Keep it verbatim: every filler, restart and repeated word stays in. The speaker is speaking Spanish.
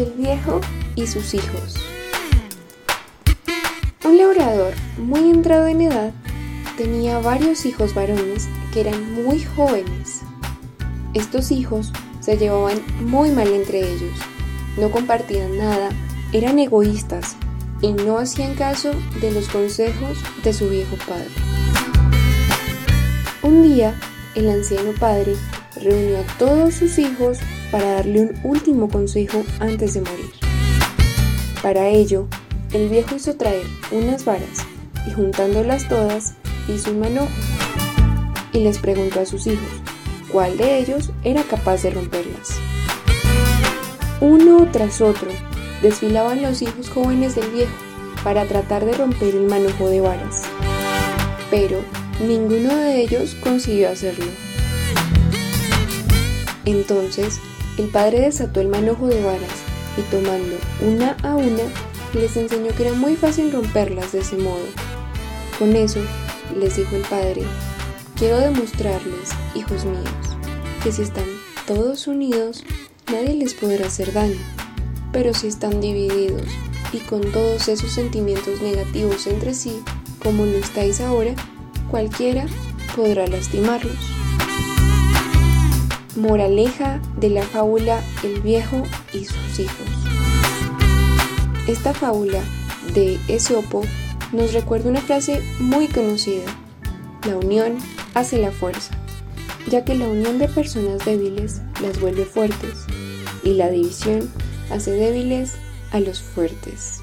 El viejo y sus hijos. Un labrador muy entrado en edad tenía varios hijos varones que eran muy jóvenes. Estos hijos se llevaban muy mal entre ellos, no compartían nada, eran egoístas y no hacían caso de los consejos de su viejo padre. Un día, el anciano padre reunió a todos sus hijos para darle un último consejo antes de morir. Para ello, el viejo hizo traer unas varas y juntándolas todas hizo un manojo y les preguntó a sus hijos cuál de ellos era capaz de romperlas. Uno tras otro desfilaban los hijos jóvenes del viejo para tratar de romper el manojo de varas, pero ninguno de ellos consiguió hacerlo. Entonces, el padre desató el manojo de varas y tomando una a una, les enseñó que era muy fácil romperlas de ese modo. Con eso, les dijo el padre: quiero demostrarles, hijos míos, que si están todos unidos, nadie les podrá hacer daño. Pero si están divididos y con todos esos sentimientos negativos entre sí, como lo estáis ahora, cualquiera podrá lastimarlos. Moraleja de la fábula El viejo y sus hijos. Esta fábula de Esopo nos recuerda una frase muy conocida: la unión hace la fuerza, ya que la unión de personas débiles las vuelve fuertes y la división hace débiles a los fuertes.